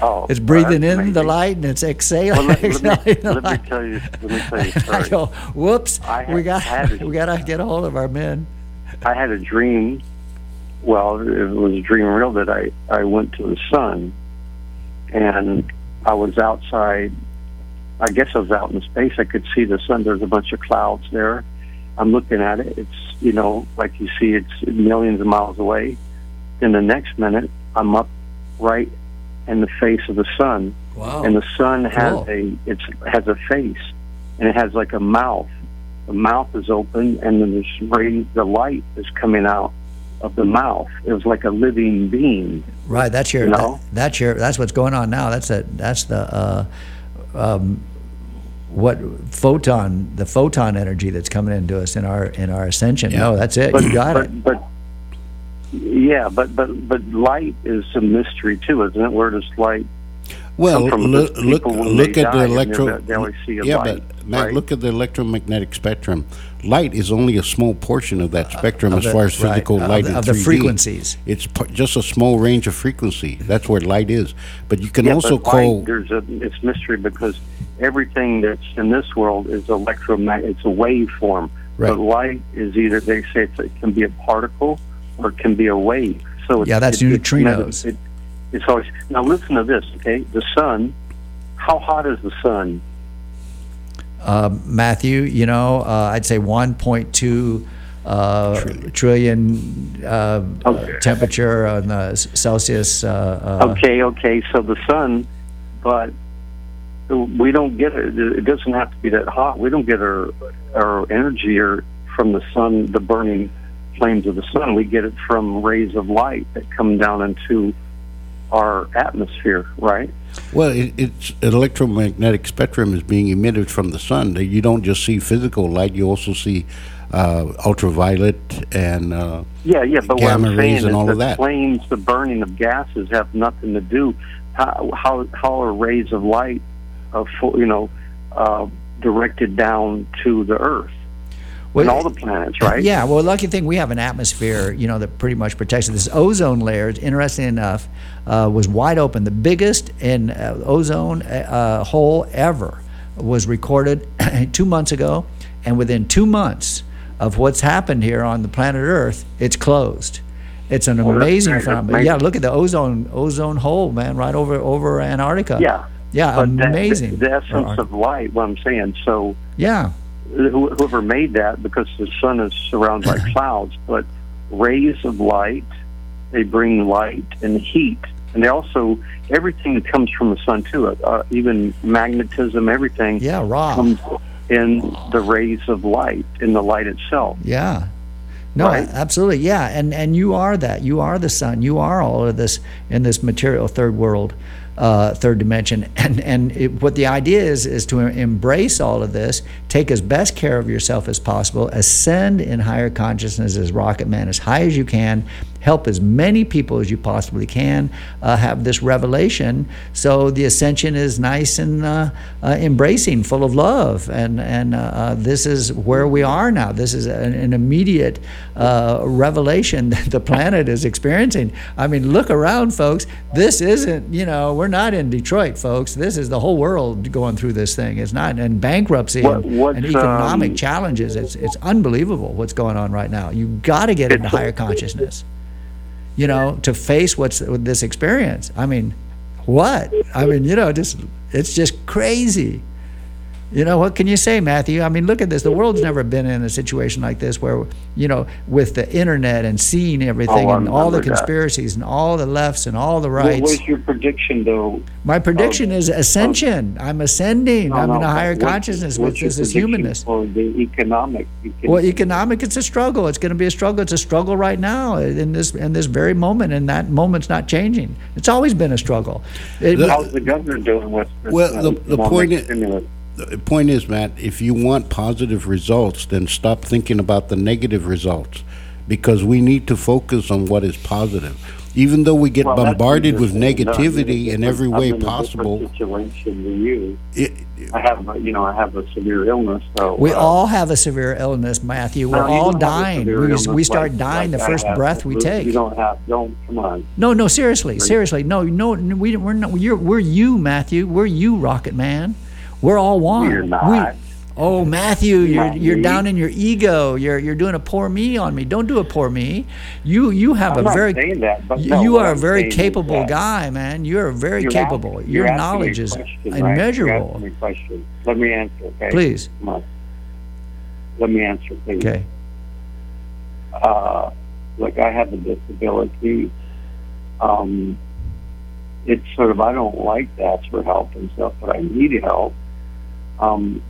Oh, it's breathing in amazing. The light and it's exhaling. Well, let, let, me, let me tell you. Let me tell you. Sorry. I go, whoops. I had, we got. Had a, we got to get a hold of our men. I had a dream. Well, it was a dream real that I, I went to the sun, and I was outside. I guess I was out in space. I could see the sun. There's a bunch of clouds there. I'm looking at it. It's, you know, like you see, it's millions of miles away. Then the next minute, I'm up right in the face of the sun. Wow. And the sun has cool. a it's has a face, and it has like a mouth. The mouth is open, and then there's rays, the light is coming out of the mouth. It was like a living being. Right. That's your. You know? that, that's your. That's what's going on now. That's a, That's the. Uh, um, what photon? The photon energy that's coming into us in our in our ascension. Yeah. No, that's it. But, you got but, it. But, yeah, but but but light is some mystery too, isn't it? Where does light? Well, look look, look at the electro. Yeah, light, but Matt, right? Look at the electromagnetic spectrum. Light is only a small portion of that spectrum uh, of as the, far as physical right, light of, and of the frequencies. It's p- just a small range of frequency. That's where light is. But you can yeah, also but call. Light, there's a, it's mystery because everything that's in this world is electromagnetic. It's a waveform. Right. But light is either they say it's, it can be a particle or it can be a wave. So it's, yeah, that's it, neutrinos. It, it, It's always now. Listen to this, okay? The sun. How hot is the sun? Uh, Matthew, you know, uh, I'd say one point two uh, trillion, trillion uh, okay. temperature on the Celsius. Uh, uh, okay, okay. So the sun, but we don't get it. It doesn't have to be that hot. We don't get our our energy or from the sun, the burning flames of the sun. We get it from rays of light that come down into our atmosphere, right? Well, it, it's an electromagnetic spectrum is being emitted from the sun. You don't just see physical light; you also see uh, ultraviolet and uh, yeah, yeah. But what I'm saying is the flames, the burning of gases, have nothing to do. How how, how are rays of light, uh, for, you know, uh, directed down to the Earth? Well, and all the planets, right? Yeah. Well, lucky thing we have an atmosphere, you know, that pretty much protects it. This ozone layer, interesting enough, uh, was wide open. The biggest in uh, ozone uh, hole ever was recorded two months ago, and within two months of what's happened here on the planet Earth, it's closed. It's an oh, amazing that's, that's phenomenon. Amazing. Yeah, look at the ozone ozone hole, man, right over over Antarctica. Yeah. Yeah, but amazing. That, the, the essence of light. What I'm saying. So. Yeah. Whoever made that, because the sun is surrounded by clouds, but rays of light, they bring light and heat, and they also everything that comes from the sun too, uh, even magnetism, everything. Yeah, raw. Comes in the rays of light, in the light itself. Yeah. No, right. Absolutely, yeah, and and you are that. You are the sun. You are all of this in this material third world, uh, third dimension. And and it, what the idea is is to embrace all of this, take as best care of yourself as possible, ascend in higher consciousness as Rocket Man as high as you can, help as many people as you possibly can uh, have this revelation. So the ascension is nice and uh, uh, embracing, full of love, and and uh, uh, this is where we are now. This is an, an immediate. Uh, revelation that the planet is experiencing. I mean, look around, folks. This isn't, you know, we're not in Detroit, folks. This is the whole world going through this thing. It's not in bankruptcy what, what, and economic um, challenges. It's it's unbelievable what's going on right now. You've got to get into higher consciousness, you know, to face what's with this experience. I mean, what? I mean, you know, just it's just crazy. You know, what can you say, Matthew? I mean, look at this. The world's never been in a situation like this where, you know, with the internet and seeing everything oh, and all the conspiracies that. And all the lefts and all the rights. What was your prediction, though? My prediction of, is ascension. Of, I'm ascending. No, I'm no, in a higher what, consciousness with this as humanness. Or the economic, economic. Well, economic, it's a struggle. It's going to be a struggle. It's a struggle right now in this in this very moment, and that moment's not changing. It's always been a struggle. It, the, how's the governor doing with this? Well, the, the point is... The point is, Matt, if you want positive results, then stop thinking about the negative results, because we need to focus on what is positive. Even though we get well, bombarded with negativity no, in every I'm way in a possible. Situation than you. It, it, I have, you know, I have a severe illness. So, we uh, all have a severe illness, Matthew. We're no, all dying. We, illness, we start like, dying like the first breath we take. You don't have. Don't come on. No, no, seriously, seriously, no, no, we, we're not. You're, we're you, Matthew. We're you, Rocket Man. We're all one. You're not. We, oh, Matthew, you're you're down in your ego. You're you're doing a poor me on me. Don't do a poor me. You you have I'm a very that, but no, you are I'm a very capable guy, man. You're a very you're capable. Asking, your knowledge is question, immeasurable. Right? You're asking me a question. Let me answer, okay? Please. Come on. Let me answer, please. Okay. Uh, look, I have a disability. Um, it's sort of I don't like that for help and stuff, but I need help. Um,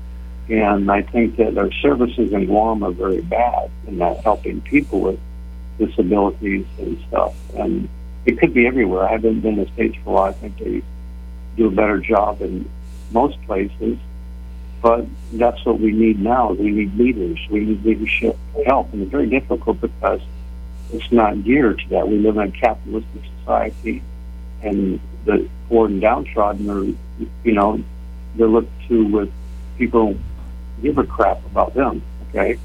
and I think that our services in Guam are very bad in not helping people with disabilities and stuff. And it could be everywhere. I haven't been in the States for a while. I think they do a better job in most places. But that's what we need now. We need leaders. We need leadership help. And it's very difficult because it's not geared to that. We live in a capitalistic society, and the poor and downtrodden are, you know, they're looked to with people give a crap about them, okay?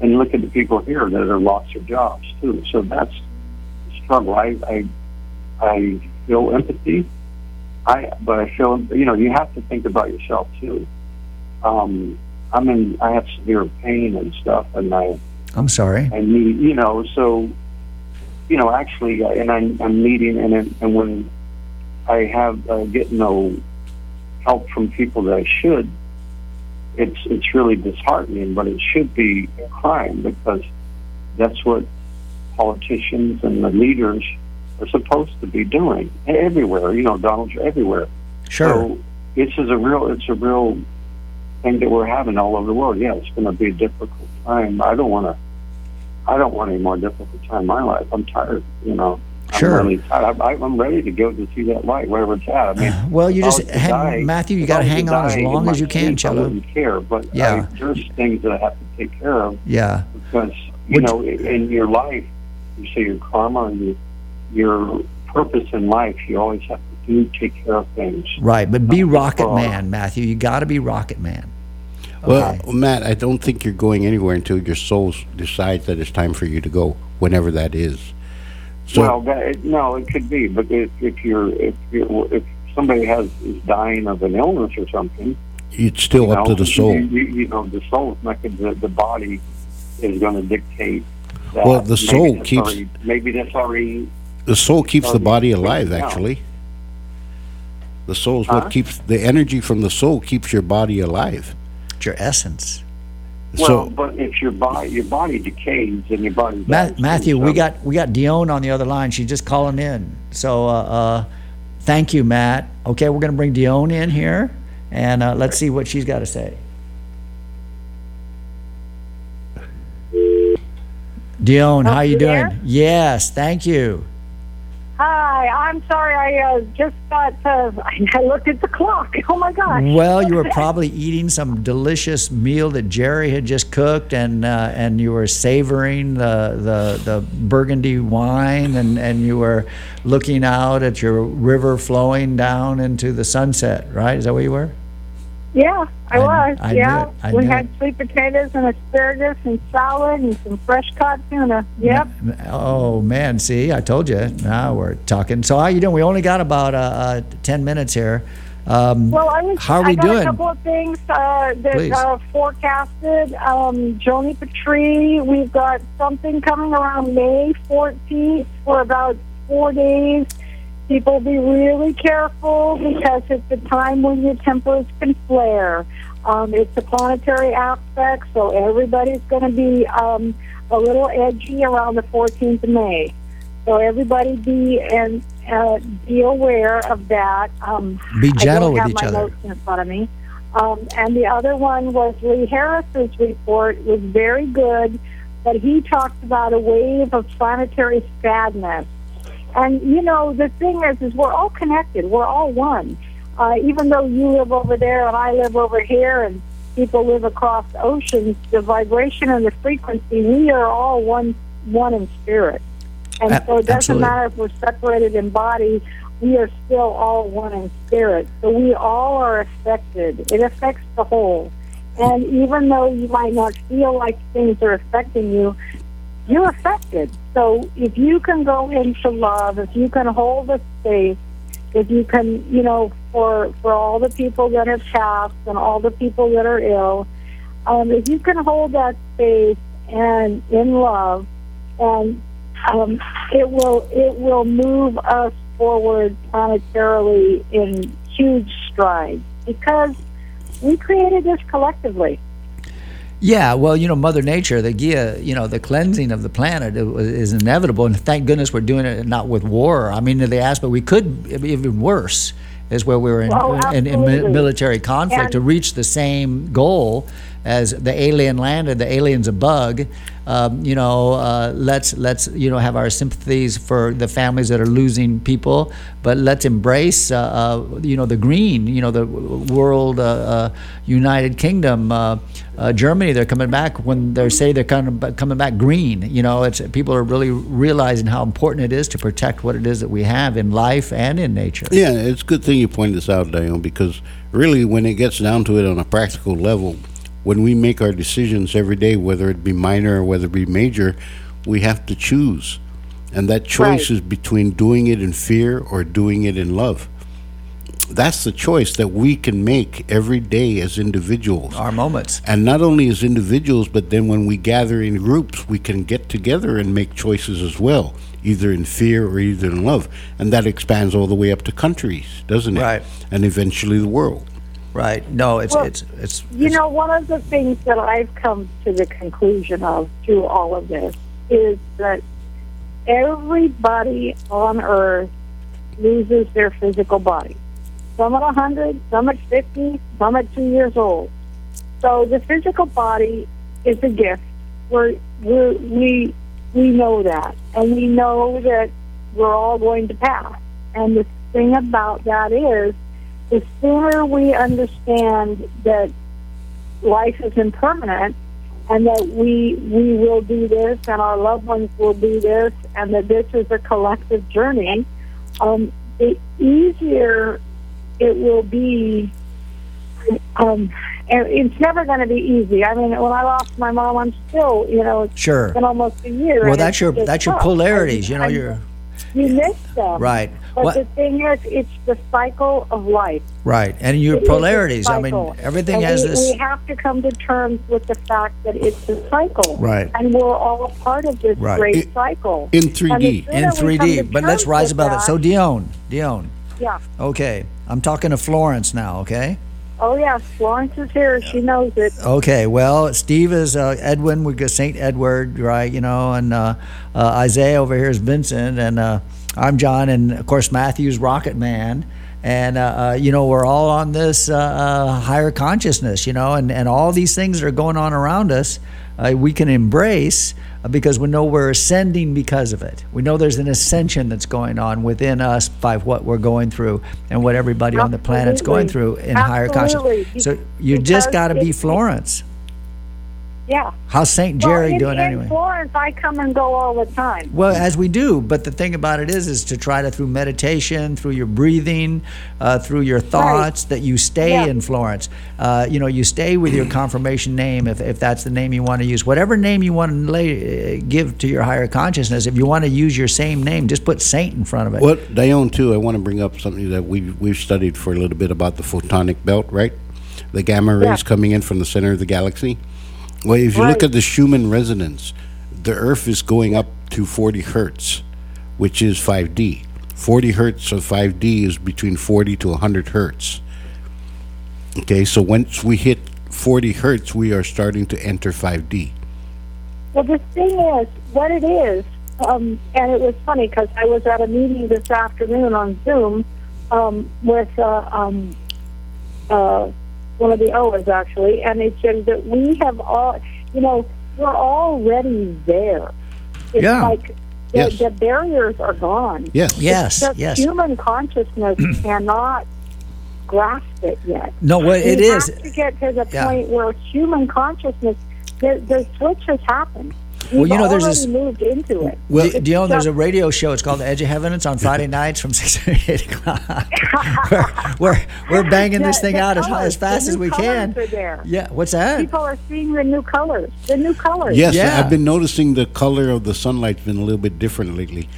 And look at the people here that have lost their jobs, too. So that's the struggle. I, I, I feel empathy, I but I feel, you know, you have to think about yourself, too. Um, I'm in, I have severe pain and stuff, and I... I'm sorry. I need, you know, so, you know, actually, and I'm, I'm needing, and and when I have uh, get no help from people that I should, it's it's really disheartening. But it should be a crime, because that's what politicians and the leaders are supposed to be doing everywhere. You know, Donald's everywhere. Sure. So this is a real it's a real thing that we're having all over the world. Yeah, it's going to be a difficult time. I don't want to. I don't want any more difficult time in my life. I'm tired, you know. Sure. I'm, really tired. I, I'm ready to go to see that light, wherever it's at. I mean, well, you just, hang, die, Matthew, you got to hang on as long as you can, Cello. I wouldn't care, but yeah. I, there's things that I have to take care of. Yeah. Because, you Would know, you, in your life, you say your karma and your, your purpose in life, you always have to do take care of things. Right, but be Rocket Man, Matthew. You got to be Rocket Man. Okay. Well, Matt, I don't think you're going anywhere until your soul decides that it's time for you to go, whenever that is. So, well, that, no, it could be, but if, if you're if you're, if somebody has is dying of an illness or something, it's still you know, up to the soul. You, you, you know, the soul is not going to, the body is going to dictate. That. Well, the soul maybe keeps already, maybe that's already the soul keeps the body alive. Actually, the soul is what huh? keeps the energy from the soul keeps your body alive. Your essence. Well, so, but if your body your body decays and your body Ma- dies Matthew, too, so. we got we got Dionne on the other line. She's just calling in. So uh, uh, thank you, Matt. Okay, we're going to bring Dionne in here, and uh, let's see what she's got to say. Dionne, oh, how you doing? There? Yes, thank you. Hi, I'm sorry. I uh, just got. Uh, I looked at the clock. Oh my gosh! Well, you were probably eating some delicious meal that Jerry had just cooked, and uh, and you were savoring the, the the burgundy wine, and and you were looking out at your river flowing down into the sunset. Right? Is that where you were? Yeah, I, I was. I yeah, I we had it. sweet potatoes and asparagus and salad and some fresh caught tuna. Yep. Oh man, see, I told you. Now we're talking. So how you doing? We only got about uh, uh, ten minutes here. Um, well, I was. How are we I got doing? A couple of things uh, that uh, forecasted. Um, Joni Petrie. We've got something coming around May fourteenth for about four days. People, be really careful because it's a time when your tempers can flare. Um, it's a planetary aspect, so everybody's going to be um, a little edgy around the fourteenth of May. So everybody be and uh, be aware of that. Um, be gentle with each other. I don't have my notes in front of me. Um, and the other one was Lee Harris's report. It was very good, but he talked about a wave of planetary sadness. And, you know, the thing is, is we're all connected. We're all one. Uh, even though you live over there and I live over here and people live across oceans, the vibration and the frequency, we are all one one in spirit. And uh, so it doesn't absolutely. matter if we're separated in body, we are still all one in spirit. So we all are affected. It affects the whole. And even though you might not feel like things are affecting you, you're affected. So if you can go into love, if you can hold the space, if you can, you know, for for all the people that have passed and all the people that are ill, um, if you can hold that space and in love, and um, it will it will move us forward planetarily in huge strides because we created this collectively. Yeah, well, you know, Mother Nature, the Gia, you know, the cleansing of the planet is inevitable, and thank goodness we're doing it not with war. I mean, they asked, but we could be even worse, is where we were in, oh, in, in military conflict and to reach the same goal as the alien landed, the alien's a bug, um, you know, uh, let's let's you know have our sympathies for the families that are losing people, but let's embrace uh, uh, you know the green, you know the world, uh, uh, United Kingdom, uh, uh, Germany. They're coming back when they say they're coming coming back green. You know, it's people are really realizing how important it is to protect what it is that we have in life and in nature. Yeah, it's a good thing you pointed this out, Dion, because really when it gets down to it on a practical level, when we make our decisions every day, whether it be minor or whether it be major, we have to choose. And that choice right. is between doing it in fear or doing it in love. That's the choice that we can make every day as individuals. Our moments. And not only as individuals, but then when we gather in groups, we can get together and make choices as well, either in fear or either in love. And that expands all the way up to countries, doesn't it? Right. And eventually the world. Right. No, it's, well, it's it's it's. You know, one of the things that I've come to the conclusion of through all of this is that everybody on Earth loses their physical body. Some at a hundred, some at fifty, some at two years old. So the physical body is a gift. We're, we're, we we know that, and we know that we're all going to pass. And the thing about that is, the sooner we understand that life is impermanent and that we we will do this and our loved ones will do this and that this is a collective journey, um, the easier it will be. Um, and it's never going to be easy. I mean, when I lost my mom, I'm still, you know, it's sure. been almost a year. Well, that's your that's tough. your polarities, you know, your... You miss them. Right. But what? The thing is, it's the cycle of life. Right. And your it polarities. I mean, everything and has we, this. We have to come to terms with the fact that it's a cycle. Right. And we're all part of this right. great it, cycle. In three D. In three D. But let's rise above that, it. So, Dion. Dion. Yeah. Okay. I'm talking to Florence now, okay? Oh, yes. Florence is here. She knows it. Okay. Well, Steve is uh, Edwin. We've got Saint Edward, right, you know, and uh, uh, Isaiah over here is Vincent, and uh, I'm John, and, of course, Matthew's Rocket Man. And, uh, uh, you know, we're all on this uh, uh, higher consciousness, you know, and, and all these things that are going on around us, uh, we can embrace because we know we're ascending because of it. We know there's an ascension that's going on within us by what we're going through and what everybody Absolutely. on the planet's going through in Absolutely. higher consciousness. So you because just got to be Florence. Yeah. How's Saint Jerry well, doing in anyway? In Florence, I come and go all the time. Well, as we do, but the thing about it is, is to try to, through meditation, through your breathing, uh, through your thoughts, right. that you stay yeah. in Florence. Uh, you know, you stay with your confirmation name, if, if that's the name you want to use. Whatever name you want to lay, give to your higher consciousness, if you want to use your same name, just put Saint in front of it. Well, Dion, too, I want to bring up something that we we've studied for a little bit about the photonic belt, right? The gamma rays yeah. coming in from the center of the galaxy. Well, if you right. look at the Schumann resonance, the Earth is going up to forty hertz, which is five D. forty hertz of five D is between forty to one hundred hertz. Okay, so once we hit forty hertz, we are starting to enter five D. Well, the thing is, what it is, um, and it was funny because I was at a meeting this afternoon on Zoom um, with... Uh, um, uh, one of the O's, actually, and it says that we have all, you know, we're already there. It's yeah. like the, yes. the barriers are gone. Yes, yes, yes. Human consciousness cannot grasp it yet. No, well, it we is. We have to get to the yeah. point where human consciousness, the, the switch has happened. We've well, you know, there's this. Moved into it. Well, Dion, just, there's a radio show. It's called The Edge of Heaven. It's on Friday nights from six or eight o'clock. we're, we're we're banging the, this thing out colors, as as fast as we can. Are there. Yeah, what's that? People are seeing the new colors. The new colors. Yes, yeah. I've been noticing the color of the sunlight's been a little bit different lately.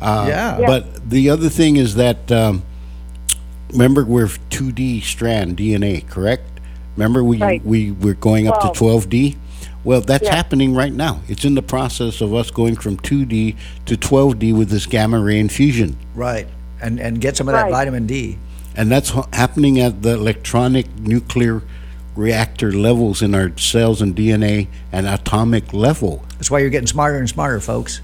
Uh, yeah. yeah. But the other thing is that um, remember we're two D strand D N A, correct? Remember we right. we we're going up twelve. To twelve D. Well, that's yeah. happening right now. It's in the process of us going from two D to twelve D with this gamma ray infusion. Right, and and get some of right. that vitamin D. And that's ha- happening at the electronic nuclear reactor levels in our cells and D N A and atomic level. That's why you're getting smarter and smarter, folks.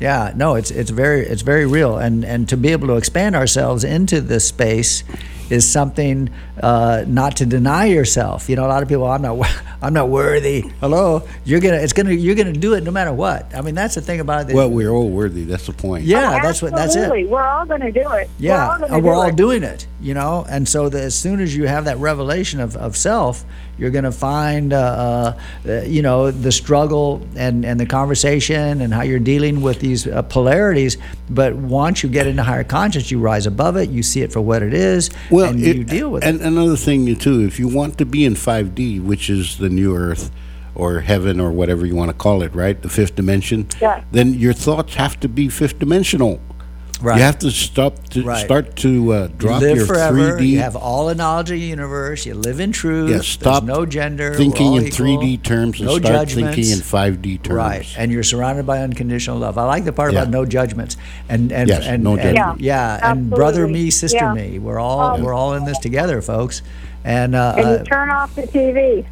Yeah, no, it's it's very it's very real, and and to be able to expand ourselves into this space is something uh, not to deny yourself. You know, a lot of people, I'm not, I'm not worthy. Hello, you're gonna, it's gonna, you're gonna do it no matter what. I mean, that's the thing about it. Well, we're all worthy. That's the point. Yeah, oh, that's what. That's it. We're all gonna do it. Yeah, we're all, gonna we're do all it. doing it. You know, and so the, as soon as you have that revelation of, of self, you're gonna find, uh, uh, you know, the struggle and and the conversation and how you're dealing with these uh, polarities. But once you get into higher conscience, you rise above it. You see it for what it is. Well, and it, you deal with and it. And another thing too, if you want to be in five D, which is the new earth or heaven or whatever you want to call it, right? The fifth dimension. Yeah. Then your thoughts have to be fifth dimensional. Right. You have to stop to right. start to uh, drop you live your forever. three D. You have all the knowledge of the universe. You live in truth. Yeah, stop There's no gender. Thinking in equal. three D terms and no start judgments. thinking in five D terms. Right. And you're surrounded by unconditional love. I like the part yeah. about no judgments. And and yes, and, no and, judgment. yeah. yeah. And brother me, sister yeah. me. We're all yeah. we're all in this together, folks. And uh, and you turn off the T V.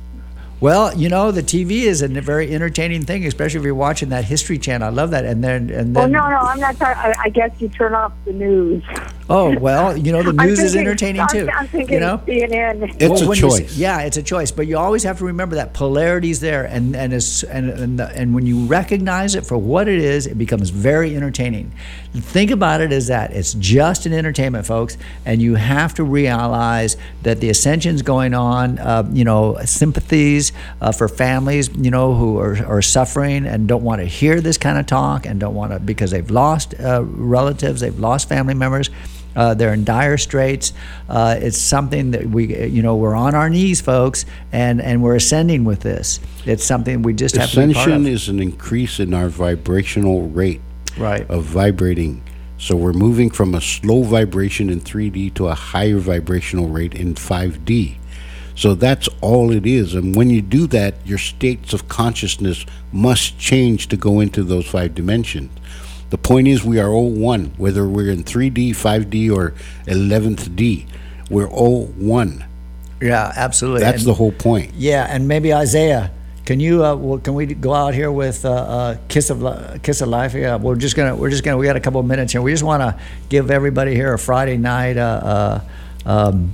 Well, you know, the T V is a very entertaining thing, especially if you're watching that History Channel. I love that. And then, and then. Oh no, no, I'm not talking. I guess you turn off the news. Oh well, you know, the news thinking, is entertaining I'm, too. I'm thinking you know? C N N. It's well, a choice. Yeah, it's a choice. But you always have to remember that polarity is there, and and as, and and, the, and when you recognize it for what it is, it becomes very entertaining. Think about it as that. It's just an entertainment, folks, and you have to realize that the ascension's going on. Uh, you know, sympathies. Uh, for families, you know, who are, are suffering and don't want to hear this kind of talk and don't want to because they've lost uh, relatives, they've lost family members. Uh, they're in dire straits. Uh, it's something that we, you know, we're on our knees, folks, and, and we're ascending with this. It's something we just have Ascension to be part of. Ascension is an increase in our vibrational rate right. of vibrating. So we're moving from a slow vibration in three D to a higher vibrational rate in five D. So that's all it is. And when you do that, your states of consciousness must change to go into those five dimensions. The point is we are all one, whether we're in three D, five D, or eleventh D. We're all one. Yeah, absolutely. That's and, the whole point. Yeah, and maybe Isaiah, can you? Uh, well, can we go out here with uh, uh, kiss of li- kiss of life? Yeah, we're just gonna. We're just gonna. We got a couple of minutes here. We just want to give everybody here a Friday night. Uh, uh, um,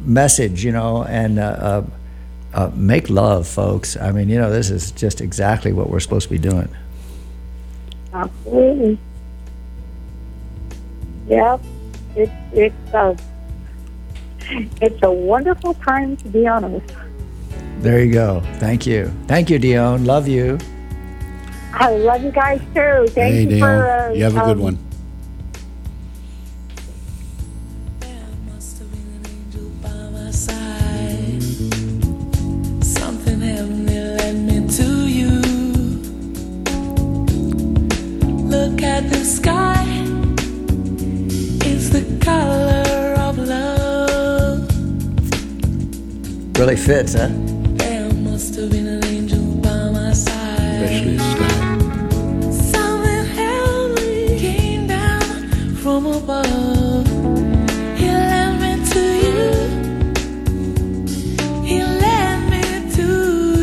message, you know, and uh, uh, make love, folks. I mean, you know, this is just exactly what we're supposed to be doing. Absolutely. Yep. It, it's, a, it's a wonderful time to be on Earth. There you go. Thank you. Thank you, Dion. Love you. I love you guys, too. Thank hey, you Dion. for... Uh, you have a um, good one. Really fits, huh? There must have been an angel by my side. Especially this something heavenly came down from above. He led me to you. He led me to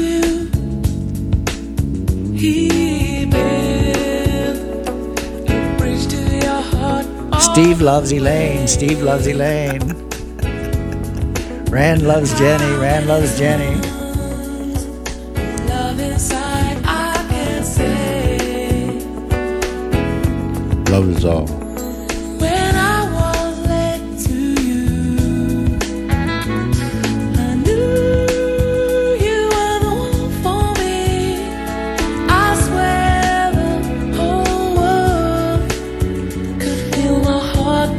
you. He built a bridge to your heart. Oh, Steve loves Elaine. Steve loves Elaine. Rand loves Jenny, Rand loves Jenny. Love inside, I can say. Love is all. When I was led to you, I knew you were the one for me. I swear the whole world could feel my heartbeat.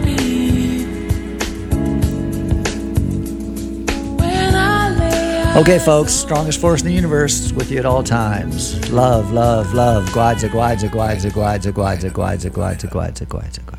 Okay, folks, strongest force in the universe is with you at all times. Love, love, love. Guadza, guadza, guadza, guadza, guadza, guadza, guadza, guadza, guadza, guadza.